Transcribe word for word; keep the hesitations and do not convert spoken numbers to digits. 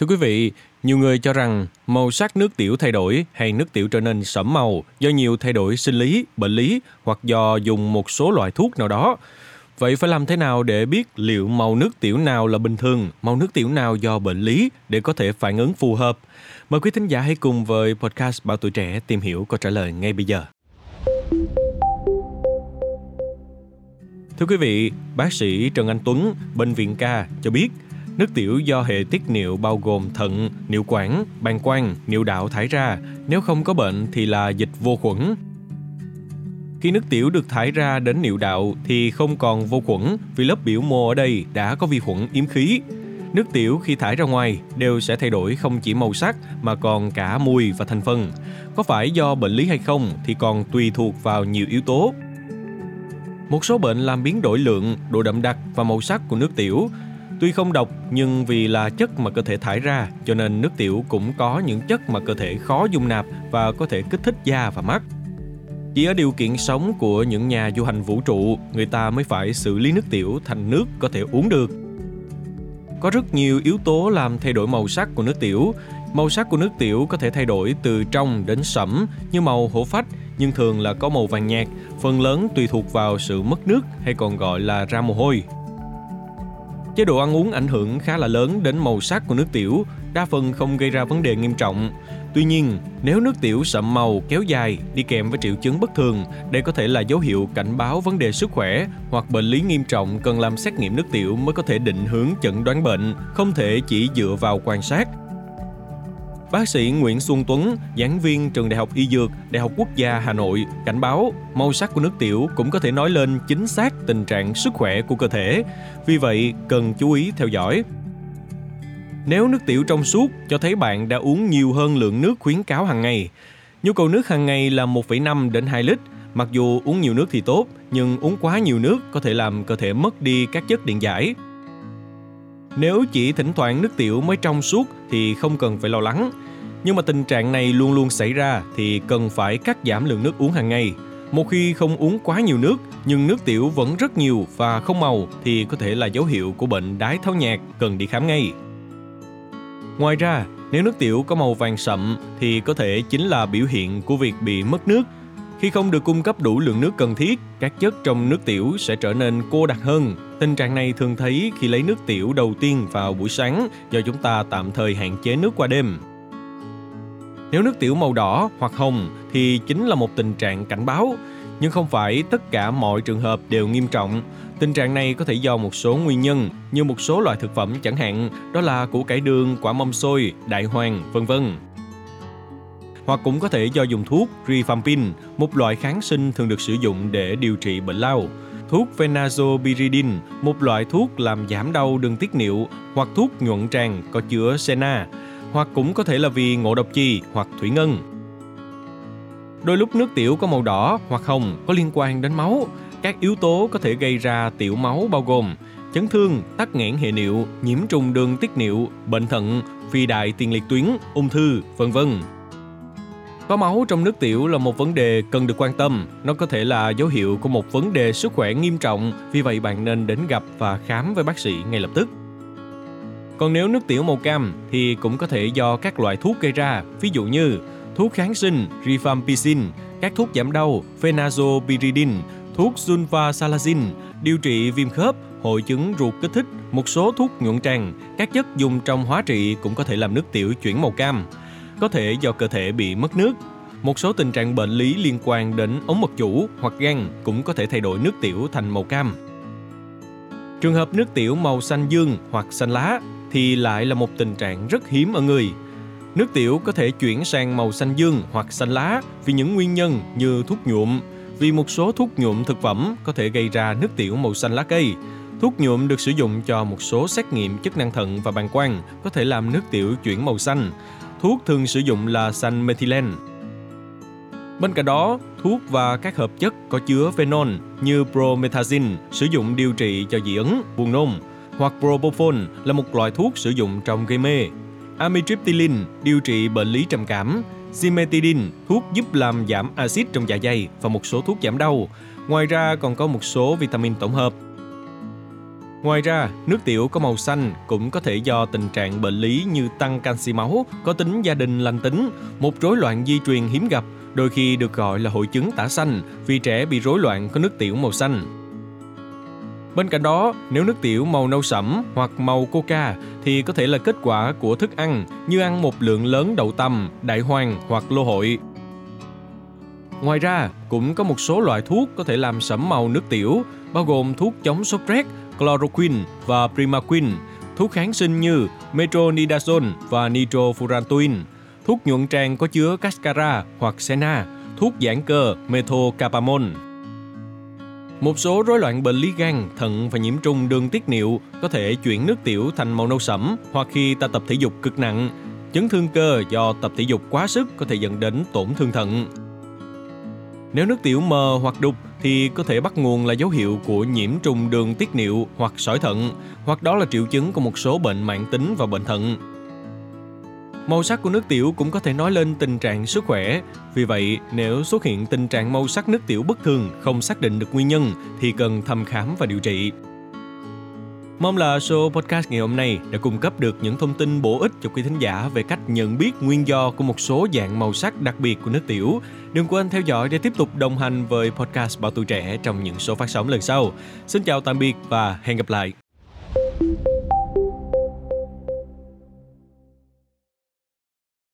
Thưa quý vị, nhiều người cho rằng màu sắc nước tiểu thay đổi hay nước tiểu trở nên sẫm màu do nhiều thay đổi sinh lý, bệnh lý hoặc do dùng một số loại thuốc nào đó. Vậy phải làm thế nào để biết liệu màu nước tiểu nào là bình thường, màu nước tiểu nào do bệnh lý để có thể phản ứng phù hợp? Mời quý thính giả hãy cùng với podcast Bảo Tụi Trẻ tìm hiểu câu trả lời ngay bây giờ. Thưa quý vị, bác sĩ Trần Anh Tuấn, Bệnh viện K cho biết, nước tiểu do hệ tiết niệu bao gồm thận, niệu quản, bàng quang, niệu đạo thải ra, nếu không có bệnh thì là dịch vô khuẩn. Khi nước tiểu được thải ra đến niệu đạo thì không còn vô khuẩn vì lớp biểu mô ở đây đã có vi khuẩn yếm khí. Nước tiểu khi thải ra ngoài đều sẽ thay đổi không chỉ màu sắc mà còn cả mùi và thành phần. Có phải do bệnh lý hay không thì còn tùy thuộc vào nhiều yếu tố. Một số bệnh làm biến đổi lượng, độ đậm đặc và màu sắc của nước tiểu. Tuy không độc nhưng vì là chất mà cơ thể thải ra cho nên nước tiểu cũng có những chất mà cơ thể khó dung nạp và có thể kích thích da và mắt. Chỉ ở điều kiện sống của những nhà du hành vũ trụ, người ta mới phải xử lý nước tiểu thành nước có thể uống được. Có rất nhiều yếu tố làm thay đổi màu sắc của nước tiểu. Màu sắc của nước tiểu có thể thay đổi từ trong đến sẫm như màu hổ phách, nhưng thường là có màu vàng nhạt, phần lớn tùy thuộc vào sự mất nước hay còn gọi là ra mồ hôi. Chế độ ăn uống ảnh hưởng khá là lớn đến màu sắc của nước tiểu, đa phần không gây ra vấn đề nghiêm trọng. Tuy nhiên, nếu nước tiểu sậm màu kéo dài đi kèm với triệu chứng bất thường, đây có thể là dấu hiệu cảnh báo vấn đề sức khỏe hoặc bệnh lý nghiêm trọng cần làm xét nghiệm nước tiểu mới có thể định hướng chẩn đoán bệnh, không thể chỉ dựa vào quan sát. Bác sĩ Nguyễn Xuân Tuấn, giảng viên Trường Đại học Y Dược, Đại học Quốc gia Hà Nội, cảnh báo màu sắc của nước tiểu cũng có thể nói lên chính xác tình trạng sức khỏe của cơ thể, vì vậy cần chú ý theo dõi. Nếu nước tiểu trong suốt cho thấy bạn đã uống nhiều hơn lượng nước khuyến cáo hàng ngày. Nhu cầu nước hàng ngày là một phẩy năm đến hai lít. Mặc dù uống nhiều nước thì tốt, nhưng uống quá nhiều nước có thể làm cơ thể mất đi các chất điện giải. Nếu chỉ thỉnh thoảng nước tiểu mới trong suốt thì không cần phải lo lắng. Nhưng mà tình trạng này luôn luôn xảy ra thì cần phải cắt giảm lượng nước uống hàng ngày. Một khi không uống quá nhiều nước nhưng nước tiểu vẫn rất nhiều và không màu thì có thể là dấu hiệu của bệnh đái tháo nhạt, cần đi khám ngay. Ngoài ra, nếu nước tiểu có màu vàng sậm thì có thể chính là biểu hiện của việc bị mất nước. Khi không được cung cấp đủ lượng nước cần thiết, các chất trong nước tiểu sẽ trở nên cô đặc hơn. Tình trạng này thường thấy khi lấy nước tiểu đầu tiên vào buổi sáng do chúng ta tạm thời hạn chế nước qua đêm. Nếu nước tiểu màu đỏ hoặc hồng thì chính là một tình trạng cảnh báo, nhưng không phải tất cả mọi trường hợp đều nghiêm trọng. Tình trạng này có thể do một số nguyên nhân như một số loại thực phẩm chẳng hạn, đó là củ cải đường, quả mâm xôi, đại hoàng, vân vân. Hoặc cũng có thể do dùng thuốc Rifampicin, một loại kháng sinh thường được sử dụng để điều trị bệnh lao, thuốc Phenazopyridin, một loại thuốc làm giảm đau đường tiết niệu, hoặc thuốc nhuận tràng có chứa senna, hoặc cũng có thể là vì ngộ độc chì hoặc thủy ngân. Đôi lúc nước tiểu có màu đỏ hoặc hồng có liên quan đến máu. Các yếu tố có thể gây ra tiểu máu bao gồm chấn thương, tắc nghẽn hệ niệu, nhiễm trùng đường tiết niệu, bệnh thận, phi đại tiền liệt tuyến, ung thư, vân vân. Có máu trong nước tiểu là một vấn đề cần được quan tâm. Nó có thể là dấu hiệu của một vấn đề sức khỏe nghiêm trọng, vì vậy bạn nên đến gặp và khám với bác sĩ ngay lập tức. Còn nếu nước tiểu màu cam thì cũng có thể do các loại thuốc gây ra, ví dụ như thuốc kháng sinh Rifampicin, các thuốc giảm đau Phenazopyridin, thuốc Sulfasalazine, điều trị viêm khớp, hội chứng ruột kích thích, một số thuốc nhuận tràng, các chất dùng trong hóa trị cũng có thể làm nước tiểu chuyển màu cam. Có thể do cơ thể bị mất nước. Một số tình trạng bệnh lý liên quan đến ống mật chủ hoặc gan cũng có thể thay đổi nước tiểu thành màu cam. Trường hợp nước tiểu màu xanh dương hoặc xanh lá thì lại là một tình trạng rất hiếm ở người. Nước tiểu có thể chuyển sang màu xanh dương hoặc xanh lá vì những nguyên nhân như thuốc nhuộm. Vì một số thuốc nhuộm thực phẩm có thể gây ra nước tiểu màu xanh lá cây. Thuốc nhuộm được sử dụng cho một số xét nghiệm chức năng thận và bàng quang, có thể làm nước tiểu chuyển màu xanh. Thuốc thường sử dụng là xanh methylene. Bên cạnh đó, thuốc và các hợp chất có chứa phenol như promethazine sử dụng điều trị cho dị ứng, buồn nôn, hoặc propofol là một loại thuốc sử dụng trong gây mê, Amitriptyline điều trị bệnh lý trầm cảm, Simetidine thuốc giúp làm giảm axit trong dạ dày và một số thuốc giảm đau. Ngoài ra còn có một số vitamin tổng hợp. Ngoài ra, nước tiểu có màu xanh cũng có thể do tình trạng bệnh lý như tăng canxi máu, có tính gia đình lành tính, một rối loạn di truyền hiếm gặp, đôi khi được gọi là hội chứng tả xanh vì trẻ bị rối loạn có nước tiểu màu xanh. Bên cạnh đó, nếu nước tiểu màu nâu sẫm hoặc màu coca thì có thể là kết quả của thức ăn như ăn một lượng lớn đậu tằm, đại hoàng hoặc lô hội. Ngoài ra, cũng có một số loại thuốc có thể làm sẫm màu nước tiểu, bao gồm thuốc chống sốt rét, Chloroquine và primaquine, thuốc kháng sinh như metronidazole và nitrofurantoin, thuốc nhuận tràng có chứa cascara hoặc senna, thuốc giãn cơ methocarbamol. Một số rối loạn bệnh lý gan, thận và nhiễm trùng đường tiết niệu có thể chuyển nước tiểu thành màu nâu sẫm hoặc khi ta tập thể dục cực nặng. Chấn thương cơ do tập thể dục quá sức có thể dẫn đến tổn thương thận. Nếu nước tiểu mờ hoặc đục thì có thể bắt nguồn là dấu hiệu của nhiễm trùng đường tiết niệu hoặc sỏi thận, hoặc đó là triệu chứng của một số bệnh mãn tính và bệnh thận. Màu sắc của nước tiểu cũng có thể nói lên tình trạng sức khỏe. Vì vậy, nếu xuất hiện tình trạng màu sắc nước tiểu bất thường không xác định được nguyên nhân thì cần thăm khám và điều trị. Mong là show podcast ngày hôm nay đã cung cấp được những thông tin bổ ích cho quý thính giả về cách nhận biết nguyên do của một số dạng màu sắc đặc biệt của nước tiểu. Đừng quên theo dõi để tiếp tục đồng hành với podcast Bảo Tụi Trẻ trong những số phát sóng lần sau. Xin chào tạm biệt và hẹn gặp lại!